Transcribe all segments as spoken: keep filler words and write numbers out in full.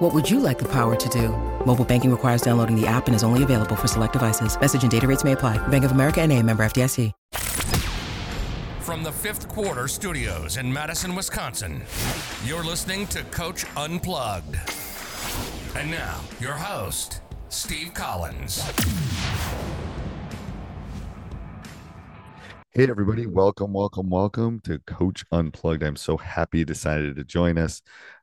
What would you like the power to do? Mobile banking requires downloading the app and is only available for select devices. Message and data rates may apply. Bank of America N A, member F D I C. From the Fifth Quarter Studios in Madison, Wisconsin, you're listening to Coach Unplugged. And now, your host, Steve Collins. Hey, everybody. Welcome, welcome, welcome to Coach Unplugged. I'm so happy you decided to join us.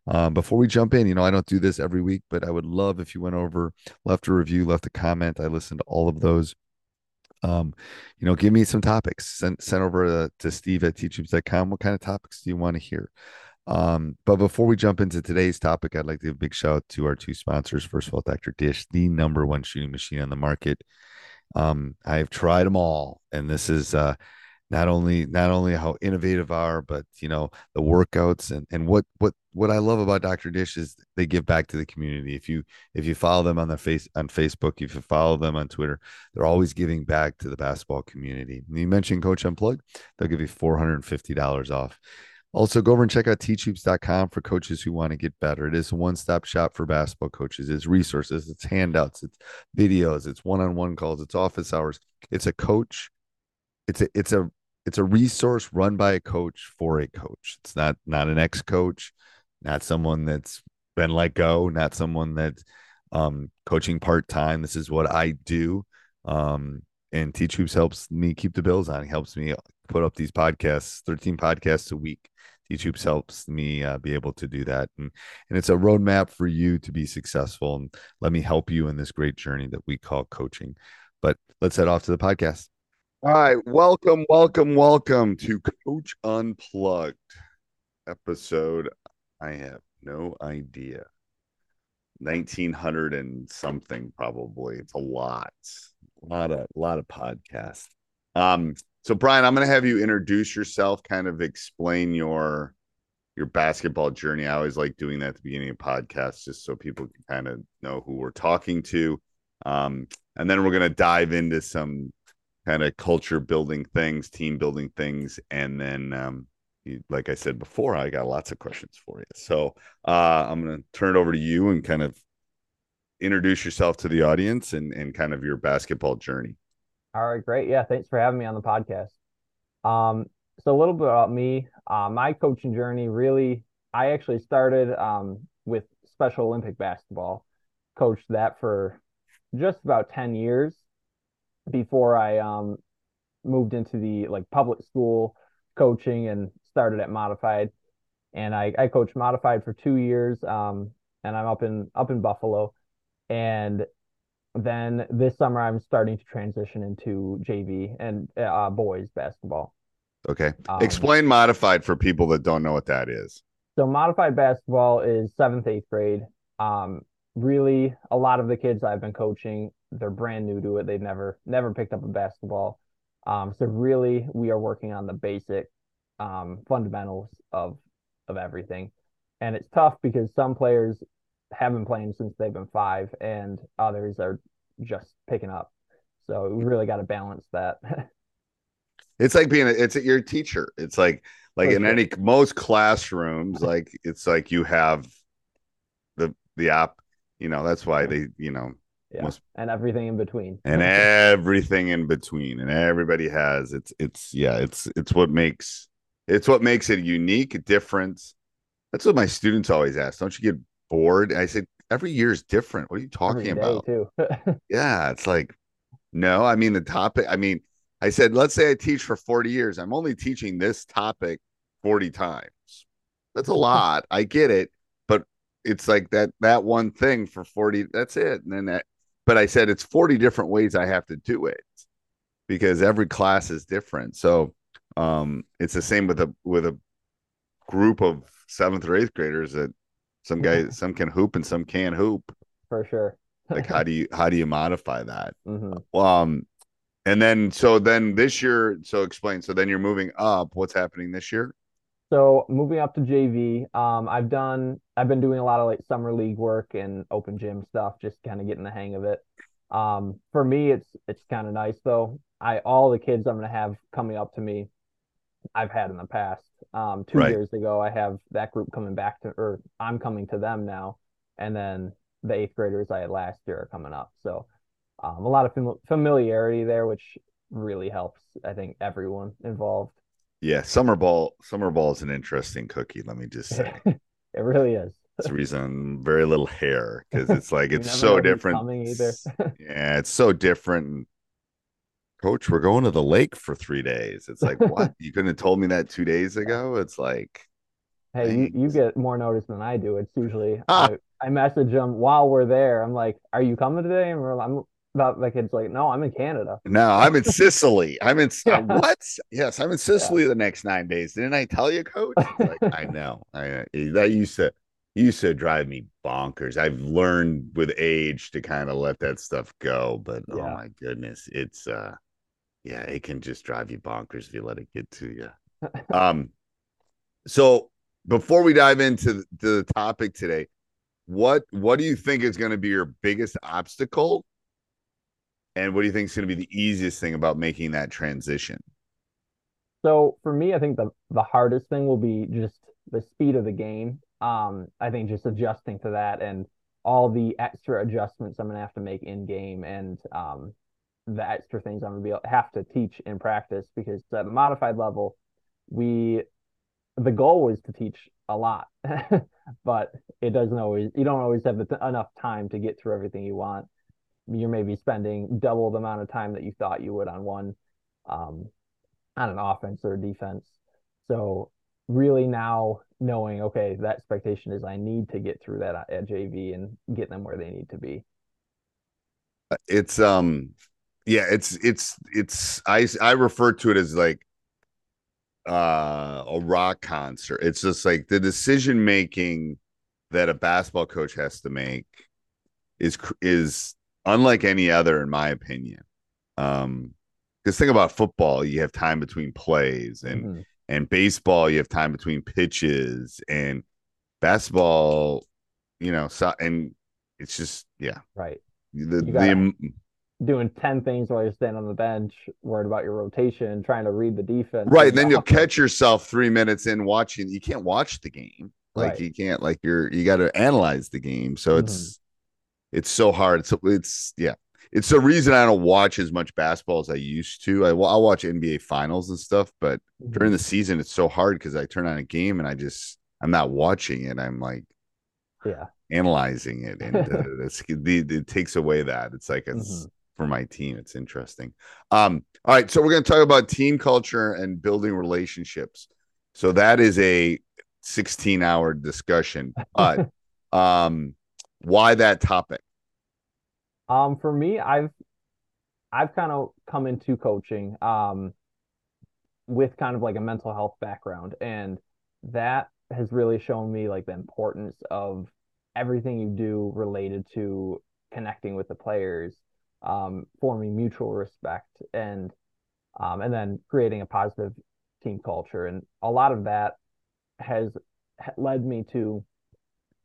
Um, before we jump in, you know, I don't do this every week, but I would love if you went over, left a review, left a comment. I listen to all of those. Um, you know, give me some topics. Send, send over to, to Steve at teach hoops dot com. What kind of topics do you want to hear? Um, but before we jump into today's topic, I'd like to give a big shout out to our two sponsors. First of all, Doctor Dish, the number one shooting machine on the market. Um, I've tried them all, and this is uh, not only not only how innovative are, but you know, the workouts and and what what what I love about Doctor Dish is they give back to the community. If you if you follow them on their face on Facebook, if you follow them on Twitter, they're always giving back to the basketball community. And you mentioned Coach Unplugged, they'll give you four hundred fifty dollars off. Also, go over and check out teach hoops dot com for coaches who want to get better. It is a one-stop shop for basketball coaches. It's resources, it's handouts, it's videos, it's one-on-one calls, it's office hours. It's a coach. It's a it's a it's a resource run by a coach for a coach. It's not not an ex-coach, not someone that's been let go, not someone that's um, coaching part-time. This is what I do. Um, and Teach Hoops helps me keep the bills on. He helps me put up these podcasts, thirteen podcasts a week. Teach Hoops helps me uh, be able to do that. And, and it's a roadmap for you to be successful. And let me help you in this great journey that we call coaching. But let's head off to the podcast. All right. Welcome, welcome, welcome to Coach Unplugged episode. I have no idea. nineteen hundred and something, probably. It's a lot, a lot of, a lot of podcasts. Um, So, Brian, I'm going to have you introduce yourself, kind of explain your your basketball journey. I always like doing that at the beginning of podcasts just so people can kind of know who we're talking to. Um, and then we're going to dive into some kind of culture-building things, team-building things. And then, um, you, like I said before, I got lots of questions for you. So uh, I'm going to turn it over to you and kind of introduce yourself to the audience and, and kind of your basketball journey. All right, great. Yeah, thanks for having me on the podcast. Um, so a little bit about me, uh, my coaching journey, really, I actually started um, with Special Olympic basketball, coached that for just about ten years before I um, moved into the like public school coaching and started at Modified. And I, I coached Modified for two years um, and I'm up in up in Buffalo. And then this summer, I'm starting to transition into J V and uh, boys basketball. Okay. Um, Explain Modified for people that don't know what that is. So Modified basketball is seventh, eighth grade. Um, really, a lot of the kids I've been coaching, they're brand new to it. They've never, never picked up a basketball. Um, so really, we are working on the basic um, fundamentals of of everything. And it's tough because some players have been playing since they've been five and others are just picking up. So we really got to balance that. It's like being a, it's at your teacher. It's like, like okay. in any, most classrooms, like it's like you have the, the app, you know, that's why they, you know, yeah. most, and everything in between and everything in between and everybody has it's, it's, yeah, it's, it's what makes, it's what makes it unique, different. That's what my students always ask. Don't you get bored? I said every year is different. What are you talking about? Yeah, it's like no. I mean the topic. I mean, I said let's say I teach for forty years. I'm only teaching this topic forty times. That's a lot. I get it, but it's like that that one thing for forty. That's it. And then that. But I said it's forty different ways I have to do it because every class is different. So um, it's the same with a with a group of seventh or eighth graders that. Some guys, some can hoop and some can't hoop. For sure. Like, how do you, how do you modify that? Mm-hmm. Um, And then, so then this year, so explain, so then you're moving up, what's happening this year? So moving up to J V, um, I've done, I've been doing a lot of like summer league work and open gym stuff, just kind of getting the hang of it. Um, for me, it's, it's kind of nice though. I, all the kids I'm going to have coming up to me, I've had in the past, um, two right. years ago, I have that group coming back to, or I'm coming to them now. And then the eighth graders I had last year are coming up. So, um, a lot of fam- familiarity there, which really helps, I think, everyone involved. Yeah, summer ball, summer ball is an interesting cookie, let me just say. It really is. It's the reason very little hair, because it's like, it's so different. Yeah, it's so different. Coach, we're going to the lake for three days. It's like, what? You couldn't have told me that two days ago? It's like. Hey, you, you get more notice than I do. It's usually, ah. I, I message them while we're there. I'm like, are you coming today? And we're, I'm about like, it's like, no, I'm in Canada. No, I'm in Sicily. I'm in yeah. what? Yes, I'm in Sicily yeah. the next nine days. Didn't I tell you, Coach? Like, I know. I that used to used to drive me bonkers. I've learned with age to kind of let that stuff go, but yeah. oh my goodness, it's uh, yeah, it can just drive you bonkers if you let it get to you. Um, so before we dive into the, the topic today, what what do you think is going to be your biggest obstacle? And what do you think is going to be the easiest thing about making that transition? So for me, I think the, the hardest thing will be just the speed of the game. Um, I think just adjusting to that and all the extra adjustments I'm going to have to make in game and um, the extra things I'm going to be able, have to teach in practice, because at the modified level, we the goal was to teach a lot, but it doesn't always, you don't always have enough time to get through everything you want. You're maybe spending double the amount of time that you thought you would on one, um, on an offense or a defense. So really now knowing, okay, the expectation is I need to get through that at J V and get them where they need to be. It's, um, yeah, it's, it's, it's, I, I refer to it as like uh, a rock concert. It's just like the decision making that a basketball coach has to make is, is, unlike any other, in my opinion. Um, because think about football, you have time between plays, and mm-hmm. and baseball, you have time between pitches, and basketball, you know, so, and it's just, yeah. Right. The, the, doing ten things while you're standing on the bench, worried about your rotation, trying to read the defense. Right, and then you'll catch yourself three minutes in watching. You can't watch the game. Like, right. you can't, like, you're, you got to analyze the game. So it's, mm-hmm. It's so hard. So it's, yeah, it's the reason I don't watch as much basketball as I used to. I, I'll watch N B A finals and stuff, but during the season, it's so hard because I turn on a game and I just, I'm not watching it. I'm like, yeah, analyzing it. And uh, it's, it, it takes away that. It's like, it's mm-hmm. for my team. It's interesting. Um, all right. So we're going to talk about team culture and building relationships. So that is a sixteen hour discussion, but, um, why that topic? Um, for me, I've I've kind of come into coaching um, with kind of like a mental health background, and that has really shown me like the importance of everything you do related to connecting with the players, um, forming mutual respect, and um, and then creating a positive team culture. And a lot of that has led me to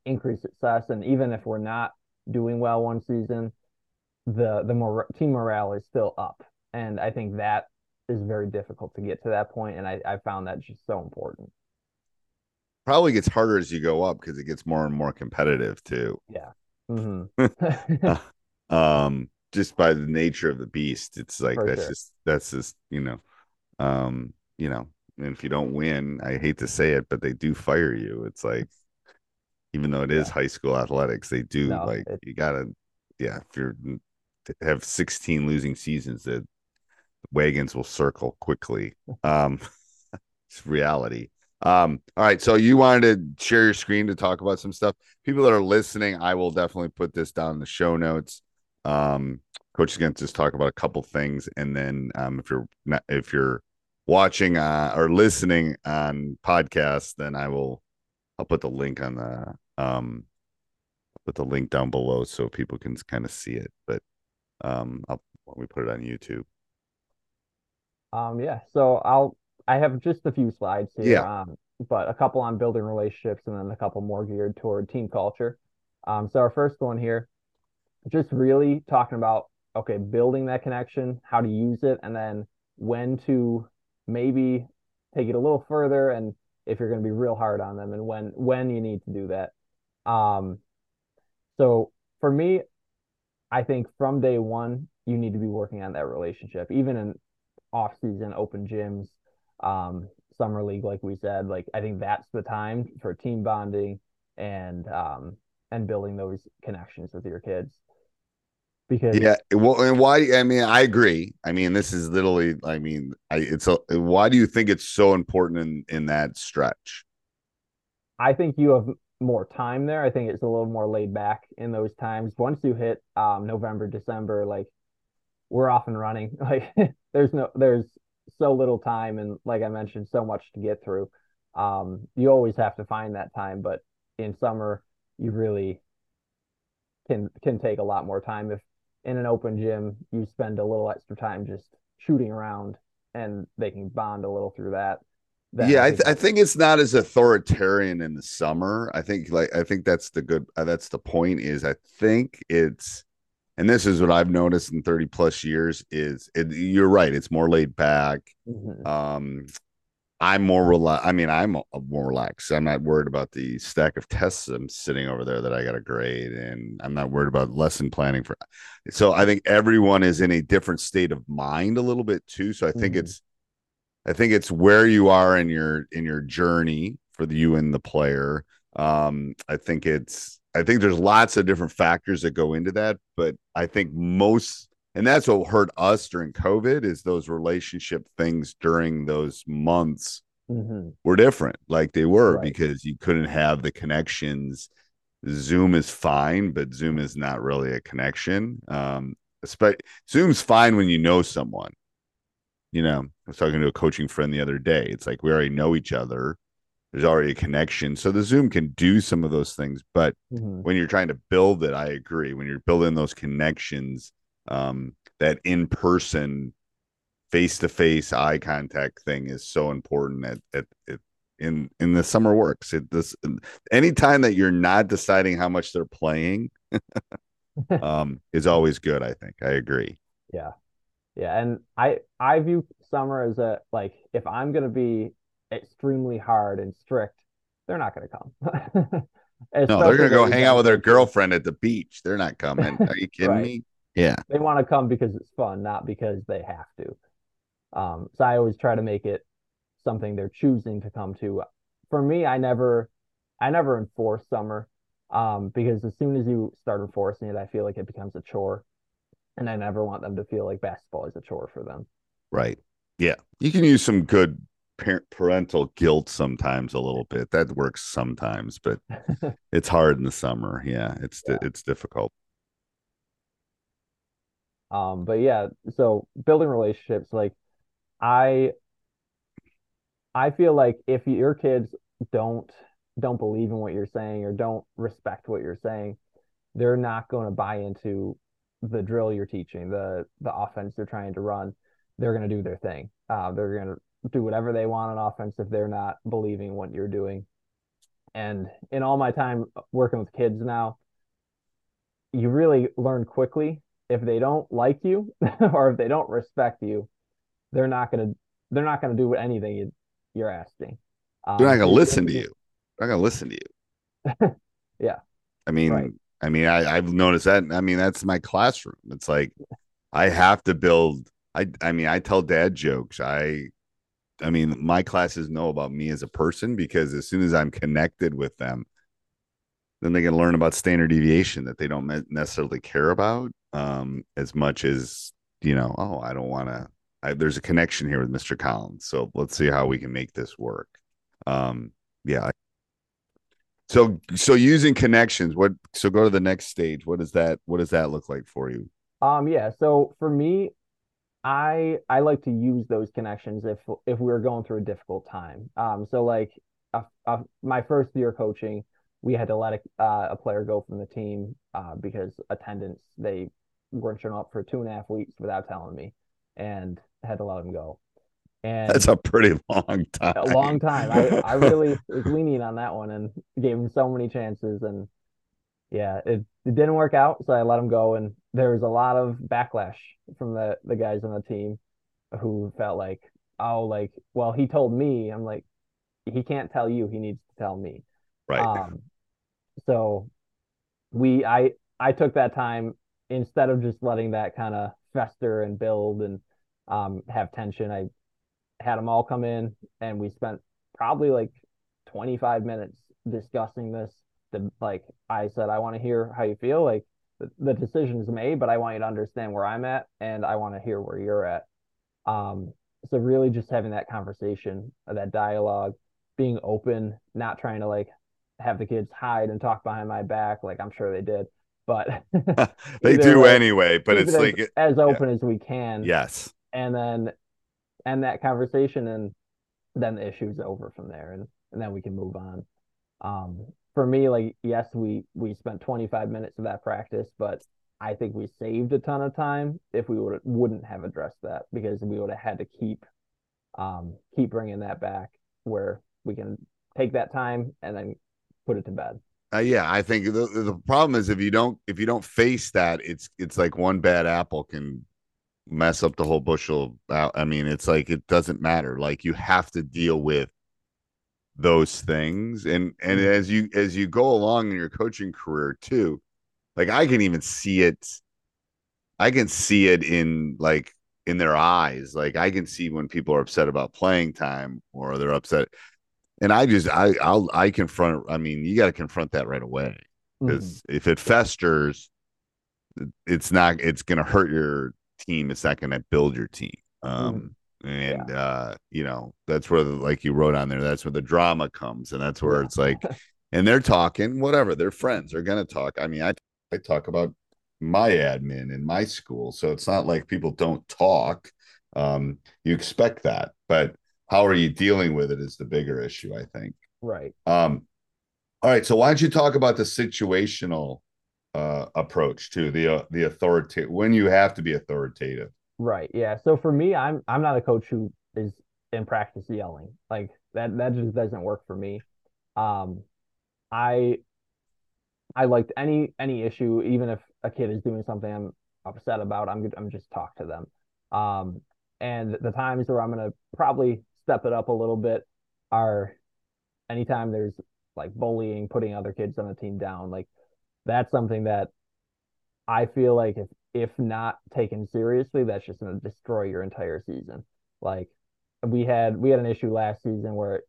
increased success, and even if we're not doing well one season, the the more team morale is still up, and I think that is very difficult to get to that point, and I, I found that just so important. Probably gets harder as you go up because it gets more and more competitive too. Yeah. Mm-hmm. um, just by the nature of the beast, it's like For that's sure. just that's just you know, um, you know, and if you don't win, I hate to say it, but they do fire you. It's like. Even though it is yeah. high school athletics, they do no, like it, you gotta, yeah. If you're have sixteen losing seasons, the wagons will circle quickly. Um, it's reality. Um, all right. So you wanted to share your screen to talk about some stuff. People that are listening, I will definitely put this down in the show notes. Um, Coach is going to just talk about a couple things, and then um, if you're not, if you're watching uh, or listening on podcasts, then I will. I'll put the link on the um put the link down below so people can kind of see it, but um I'll we put it on YouTube. Um, yeah, so I'll I have just a few slides here, yeah. um, but a couple on building relationships and then a couple more geared toward team culture. Um, so our first one here, just really talking about, okay, building that connection, how to use it, and then when to maybe take it a little further, and if you're going to be real hard on them, and when when you need to do that. Um, so for me, I think from day one, you need to be working on that relationship, even in off-season, open gyms, um, summer league, like we said. Like, I think that's the time for team bonding and um, and building those connections with your kids. Because yeah, well, and why? I mean, I agree. I mean, this is literally. I mean, I, it's a. Why do you think it's so important in in that stretch? I think you have more time there. I think it's a little more laid back in those times. Once you hit um, November, December, like we're off and running. Like there's no, there's so little time, and like I mentioned, so much to get through. Um, you always have to find that time, but in summer, you really can can take a lot more time if. In an open gym, you spend a little extra time just shooting around, and they can bond a little through that. Yeah, I, th I think it's not as authoritarian in the summer. I think, like, I think that's the good. Uh, that's the point. Is I think it's, and this is what I've noticed in thirty plus years. Is it, you're right. It's more laid back. Mm-hmm. um, I'm more relaxed. I mean, I'm more relaxed. I'm not worried about the stack of tests I'm sitting over there that I got to grade, and I'm not worried about lesson planning for. So I think everyone is in a different state of mind a little bit too. So I think mm-hmm. it's, I think it's where you are in your in your journey for the, you and the player. Um, I think it's. I think there's lots of different factors that go into that, but I think most. And that's what hurt us during COVID is those relationship things during those months mm-hmm. were different. Like they were right. because you couldn't have the connections. Zoom is fine, but Zoom is not really a connection. Um, Zoom's fine when you know someone. You know, I was talking to a coaching friend the other day. It's like, we already know each other. There's already a connection. So the Zoom can do some of those things. But mm-hmm. when you're trying to build it, I agree. When you're building those connections, um that in-person face-to-face eye contact thing is so important at, at, at in in the summer works it this anytime that you're not deciding how much they're playing um is always good. I think I agree. Yeah, yeah. And I I view summer as a, like, if I'm gonna be extremely hard and strict, they're not gonna come. No, they're gonna go hang out with their girlfriend at the beach. They're not coming. Are you kidding right. me? Yeah, they want to come because it's fun, not because they have to. Um, so I always try to make it something they're choosing to come to. For me, I never, I never enforce summer um, because as soon as you start enforcing it, I feel like it becomes a chore, and I never want them to feel like basketball is a chore for them. Right. Yeah, you can use some good parent parental guilt sometimes a little bit. That works sometimes, but it's hard in the summer. Yeah, it's yeah. it's difficult. Um, but yeah, so building relationships, like I, I feel like if your kids don't, don't believe in what you're saying or don't respect what you're saying, they're not going to buy into the drill you're teaching, the, the offense you're trying to run. They're going to do their thing. Uh, they're going to do whatever they want on offense if they're not believing what you're doing. And in all my time working with kids now, you really learn quickly. If they don't like you or if they don't respect you, they're not gonna they're not gonna do anything you, you're asking. Um, they're not gonna listen to you. They're not gonna listen to you. Yeah. I mean, right. I mean, I, I've noticed that. I mean, that's my classroom. It's like I have to build. I I mean, I tell dad jokes. I I mean, my classes know about me as a person because as soon as I'm connected with them, then they can learn about standard deviation that they don't necessarily care about um, as much as, you know, oh, I don't want to, there's a connection here with Mister Collins. So let's see how we can make this work. Um, yeah. So, so using connections, what, so go to the next stage. What is that? What does that look like for you? Um, yeah. So for me, I, I like to use those connections if, if we were going through a difficult time. Um, so like a, a, my first year coaching, we had to let a, uh, a player go from the team uh, because attendance, they weren't showing up for two and a half weeks without telling me and had to let him go. And that's a pretty long time. A long time. I, I really was lenient on that one and gave him so many chances. And yeah, it, it didn't work out, so I let him go. And there was a lot of backlash from the, the guys on the team who felt like, oh, like, well, he told me. I'm like, he can't tell you. He needs to tell me. Right. Um, so we, I, I took that time, instead of just letting that kind of fester and build and um, have tension, I had them all come in and we spent probably like twenty-five minutes discussing this. The, like I said, I want to hear how you feel. Like the, the decision is made, but I want you to understand where I'm at and I want to hear where you're at. Um, so really just having that conversation, that dialogue, being open, not trying to like have the kids hide and talk behind my back. Like I'm sure they did, but they do like, anyway, but it's as, like it, as open yeah. as we can. Yes. And then end that conversation, and then the issue's over from there. And, and then we can move on. Um, for me, like, yes, we, we spent twenty-five minutes of that practice, but I think we saved a ton of time if we would, wouldn't have addressed that, because we would have had to keep, um, keep bringing that back where we can take that time and then put it to bed. Uh, yeah, I think the, the problem is if you don't, if you don't face that, it's, it's like one bad apple can mess up the whole bushel. I mean, it's like, it doesn't matter. Like you have to deal with those things. And, and mm-hmm. as you, as you go along in your coaching career too, like I can even see it. I can see it in like, in their eyes. Like I can see when people are upset about playing time or they're upset. And I just, I, I'll, I confront, I mean, you got to confront that right away, because mm-hmm. if it festers, it's not, it's going to hurt your team. It's not going to build your team. Um, mm. and, yeah. uh, you know, that's where, the, like you wrote on there, that's where the drama comes. And that's where yeah. it's like, and they're talking, whatever, they're friends, they're going to talk. I mean, I, I talk about my admin in my school, so it's not like people don't talk. Um, you expect that, but how are you dealing with it is the bigger issue, I think. Right. Um, all right. So why don't you talk about the situational uh approach to the uh, the authoritative, when you have to be authoritative. Right. Yeah. So for me, I'm I'm not a coach who is in practice yelling. Like that that just doesn't work for me. Um I I liked any any issue, even if a kid is doing something I'm upset about, I'm I'm just talk to them. Um and the times where I'm going to probably step it up a little bit are anytime there's like bullying, putting other kids on the team down, like that's something that I feel like if, if not taken seriously, that's just going to destroy your entire season. Like we had, we had an issue last season where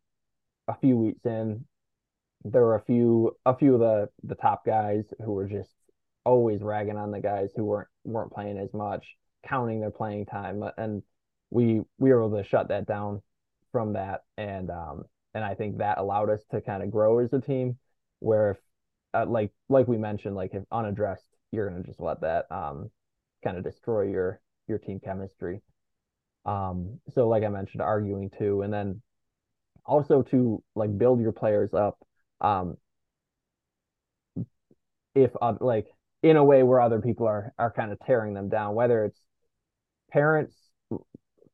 a few weeks in, there were a few, a few of the, the top guys who were just always ragging on the guys who weren't, weren't playing as much, counting their playing time. And we, we were able to shut that down from that. And, um, and I think that allowed us to kind of grow as a team, where if, Uh, like like we mentioned, like if unaddressed, you're going to just let that um kind of destroy your your team chemistry. Um so like I mentioned, arguing too, and then also to like build your players up, um if uh, like in a way where other people are are kind of tearing them down, whether it's parents,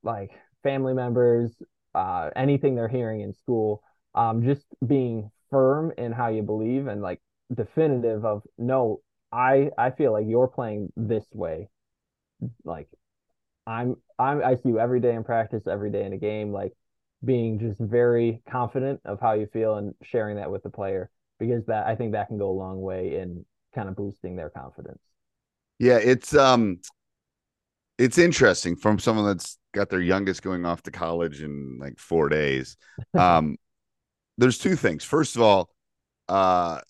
like family members, uh anything they're hearing in school, um just being firm in how you believe and like definitive of, no, I I feel like you're playing this way. Like I'm I'm I see you every day in practice, every day in a game, like being just very confident of how you feel and sharing that with the player, because that I think that can go a long way in kind of boosting their confidence. Yeah, it's um it's interesting from someone that's got their youngest going off to college in like four days. Um there's two things. First of all, uh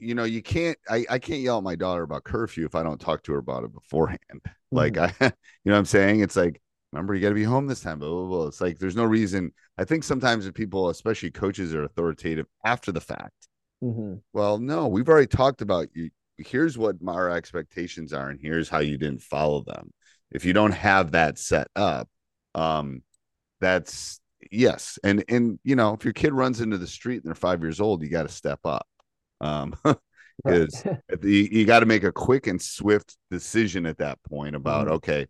you know, you can't, I, I can't yell at my daughter about curfew if I don't talk to her about it beforehand. Mm-hmm. Like, I, you know what I'm saying? It's like, remember, you got to be home this time, blah, blah, blah. It's like, there's no reason. I think sometimes if people, especially coaches, are authoritative after the fact. Mm-hmm. Well, no, we've already talked about you. Here's what our expectations are, and here's how you didn't follow them. If you don't have that set up, um, that's yes. And, and, you know, if your kid runs into the street and they're five years old, you got to step up. Um, because right. you, you got to make a quick and swift decision at that point about, mm-hmm. okay,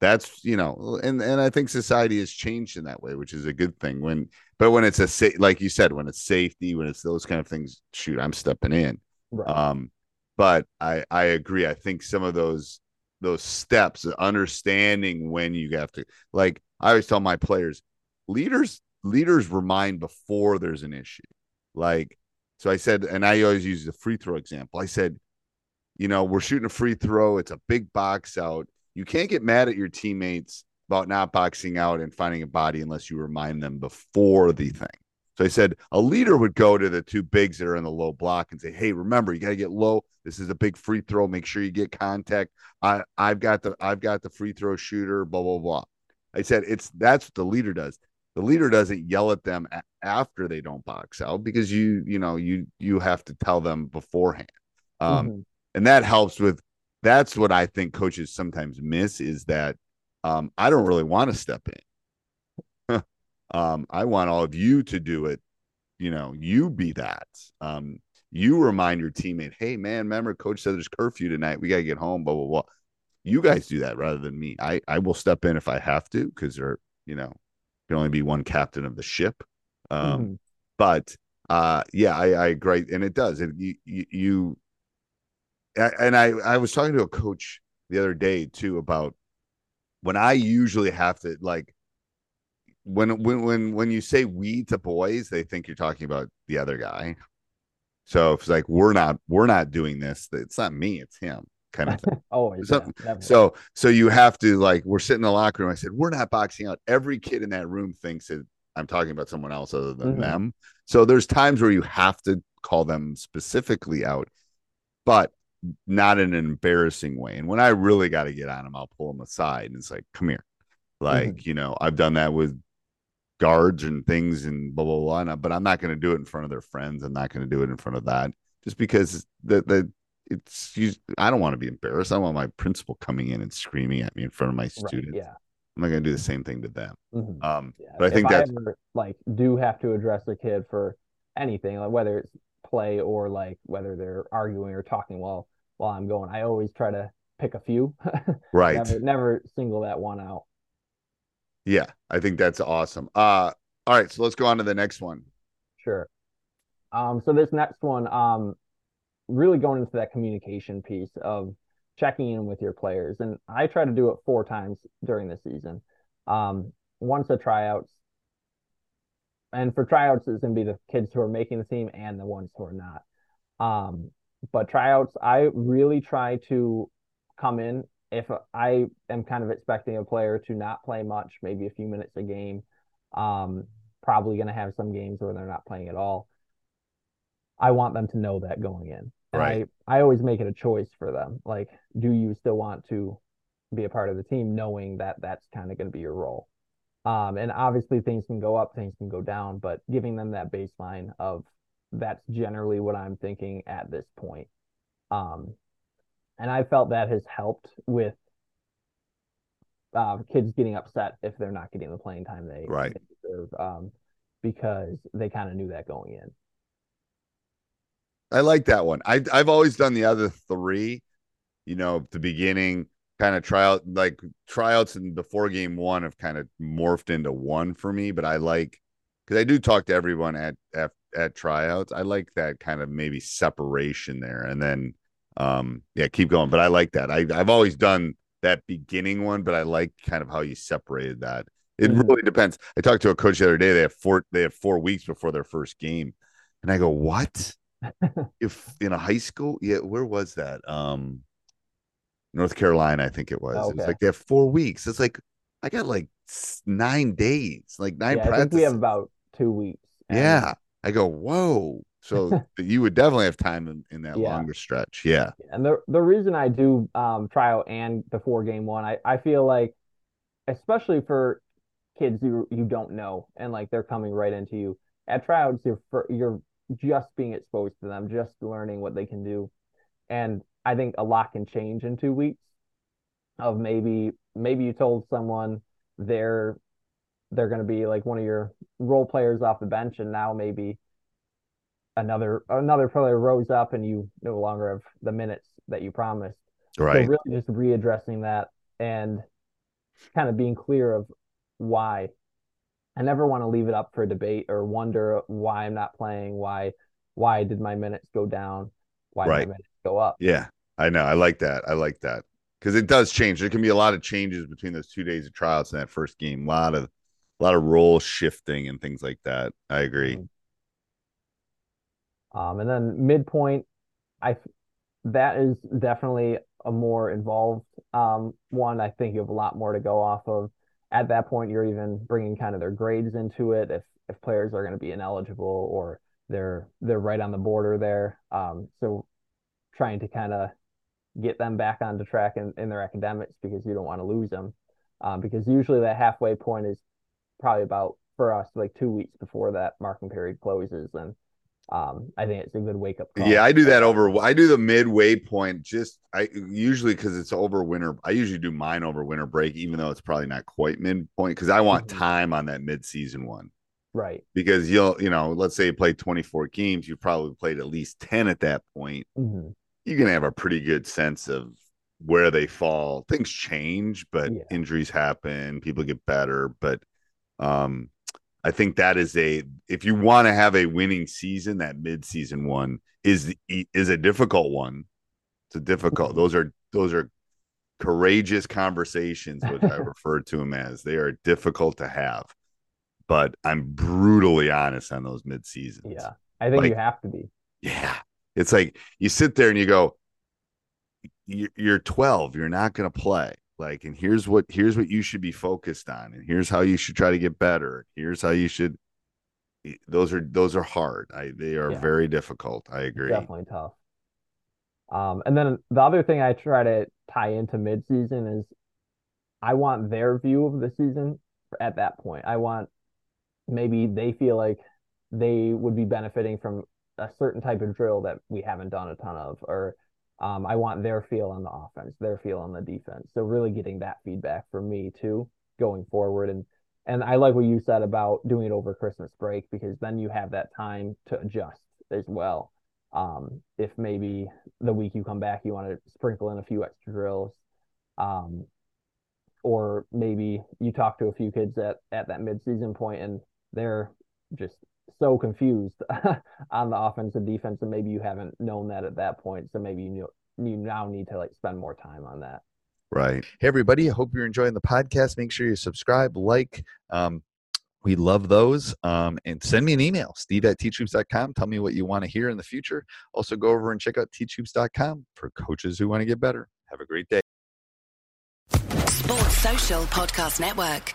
That's, you know, and, and I think society has changed in that way, which is a good thing. When, but when it's a sa- like you said, when it's safety, when it's those kind of things, shoot, I'm stepping in. Right. Um, but I, I agree. I think some of those, those steps, understanding when you have to, like I always tell my players, leaders, leaders remind before there's an issue. Like, so I said, and I always use the free throw example. I said, you know, we're shooting a free throw. It's a big box out. You can't get mad at your teammates about not boxing out and finding a body unless you remind them before the thing. So I said a leader would go to the two bigs that are in the low block and say, hey, remember, you got to get low. This is a big free throw. Make sure you get contact. I, I've got the I've got the free throw shooter, blah, blah, blah. I said it's that's what the leader does. The leader doesn't yell at them a- after they don't box out because, you you know, you you have to tell them beforehand. Um, mm-hmm. And that helps with. That's what I think coaches sometimes miss is that um, I don't really want to step in. um, I want all of you to do it. You know, you be that. Um, you remind your teammate, hey, man, remember, coach said there's curfew tonight. We got to get home, blah, blah, blah. You guys do that rather than me. I, I will step in if I have to because there, you know, can only be one captain of the ship. Um, mm. But, uh, yeah, I, I agree. And it does. It, you you – And I, I was talking to a coach the other day, too, about when I usually have to, like, when when when when you say we to boys, they think you're talking about the other guy. So it's like, we're not we're not doing this. It's not me. It's him kind of thing. oh, yeah, So so you have to, like, we're sitting in the locker room. I said, we're not boxing out. Every kid in that room thinks that I'm talking about someone else other than mm-hmm. them. So there's times where you have to call them specifically out. But not in an embarrassing way. And when I really got to get on them, I'll pull them aside. And it's like, come here. Like, mm-hmm. you know, I've done that with guards and things and blah, blah, blah. And I, but I'm not going to do it in front of their friends. I'm not going to do it in front of that just because the, the it's, you, I don't want to be embarrassed. I want my principal coming in and screaming at me in front of my right, students. Yeah. I'm not going to do the same thing to them. Mm-hmm. Um, yeah. But I if think that's I ever, like, do have to address a kid for anything, like whether it's play or like whether they're arguing or talking while while I'm going, I always try to pick a few. Right. Never, never single that one out. Yeah, I think that's awesome. Uh, all right, so let's go on to the next one. Sure. Um, so this next one, um, really going into that communication piece of checking in with your players, and I try to do it four times during the season. Um, once the tryouts. And for tryouts, it's going to be the kids who are making the team and the ones who are not. Um, but tryouts, I really try to come in. If I am kind of expecting a player to not play much, maybe a few minutes a game, um, probably going to have some games where they're not playing at all. I want them to know that going in. And right. I, I always make it a choice for them. Like, do you still want to be a part of the team knowing that that's kind of going to be your role? Um, and obviously things can go up, things can go down, but giving them that baseline of that's generally what I'm thinking at this point. Um, and I felt that has helped with uh, kids getting upset if they're not getting the playing time they, right. they deserve, um, because they kind of knew that going in. I like that one. I, I've always done the other three, you know, the beginning, kind of tryout, like tryouts and before game one have kind of morphed into one for me, but I like, because I do talk to everyone at, at at tryouts. I like that kind of maybe separation there, and then um yeah, keep going. But I like that. I I've always done that beginning one, but I like kind of how you separated that. It mm-hmm. really depends. I talked to a coach the other day. They have four they have four weeks before their first game, and I go, what? If in a high school, yeah, where was that? Um. North Carolina, I think it was. Okay. It was like they have four weeks. It's like I got like nine days, like nine. Yeah, practices. I think we have about two weeks. And... Yeah, I go whoa. So you would definitely have time in, in that yeah. longer stretch. Yeah. And the the reason I do um, trial and before game one, I, I feel like, especially for kids you you don't know and like they're coming right into you at tryouts, you're you're just being exposed to them, just learning what they can do, and. I think a lot can change in two weeks of maybe, maybe you told someone they're, they're going to be like one of your role players off the bench. And now maybe another, another player rose up and you no longer have the minutes that you promised. Right. So really just readdressing that and kind of being clear of why. I never want to leave it up for debate or wonder why I'm not playing. Why, why did my minutes go down? Why right. did my minutes go up? Yeah, I know. I like that. I like that. Because it does change. There can be a lot of changes between those two days of tryouts and that first game. A lot of, a lot of role shifting and things like that. I agree. Um, and then midpoint, I that is definitely a more involved um, one. I think you have a lot more to go off of. At that point, you're even bringing kind of their grades into it. If if players are going to be ineligible or they're they're right on the border there, um, so trying to kind of get them back onto track in, in their academics, because you don't want to lose them. Um, because usually that halfway point is probably about, for us, like two weeks before that marking period closes. And um, I think it's a good wake up call. Yeah, I do that over, I do the midway point just, I usually, because it's over winter, I usually do mine over winter break, even though it's probably not quite midpoint, because I want mm-hmm. time on that mid-season one. Right. Because you'll, you know, let's say you play twenty-four games, you've probably played at least ten at that point. Mm-hmm. You're going to have a pretty good sense of where they fall. Things change, but yeah. injuries happen. People get better. But um, I think that is a, if you want to have a winning season, that mid-season one is, the, is a difficult one. It's a difficult. Those are, those are courageous conversations, which I refer to them as. They are difficult to have, but I'm brutally honest on those mid-seasons. Yeah. I think like, you have to be. Yeah. It's like you sit there and you go, you're twelve, you're not going to play. Like, and here's what, here's what you should be focused on. And here's how you should try to get better. Here's how you should, those are, those are hard. I, they are yeah. very difficult. I agree. Definitely tough. Um, and then the other thing I try to tie into mid-season is I want their view of the season at that point. I want, maybe they feel like they would be benefiting from a certain type of drill that we haven't done a ton of, or um, I want their feel on the offense, their feel on the defense. So really getting that feedback from me too, going forward. And, and I like what you said about doing it over Christmas break, because then you have that time to adjust as well. Um, if maybe the week you come back, you want to sprinkle in a few extra drills, um, or maybe you talk to a few kids at, at that mid-season point and they're just so confused on the offense and defense, and maybe you haven't known that at that point, so maybe you knew, you now need to like spend more time on that. Right. Hey everybody, I hope you're enjoying the podcast. Make sure you subscribe, like, um we love those, um and send me an email, steve at teach hoops dot com. Tell me what you want to hear in the future. Also go over and check out teach hoops dot com for coaches who want to get better. Have a great day. Sports Social Podcast Network.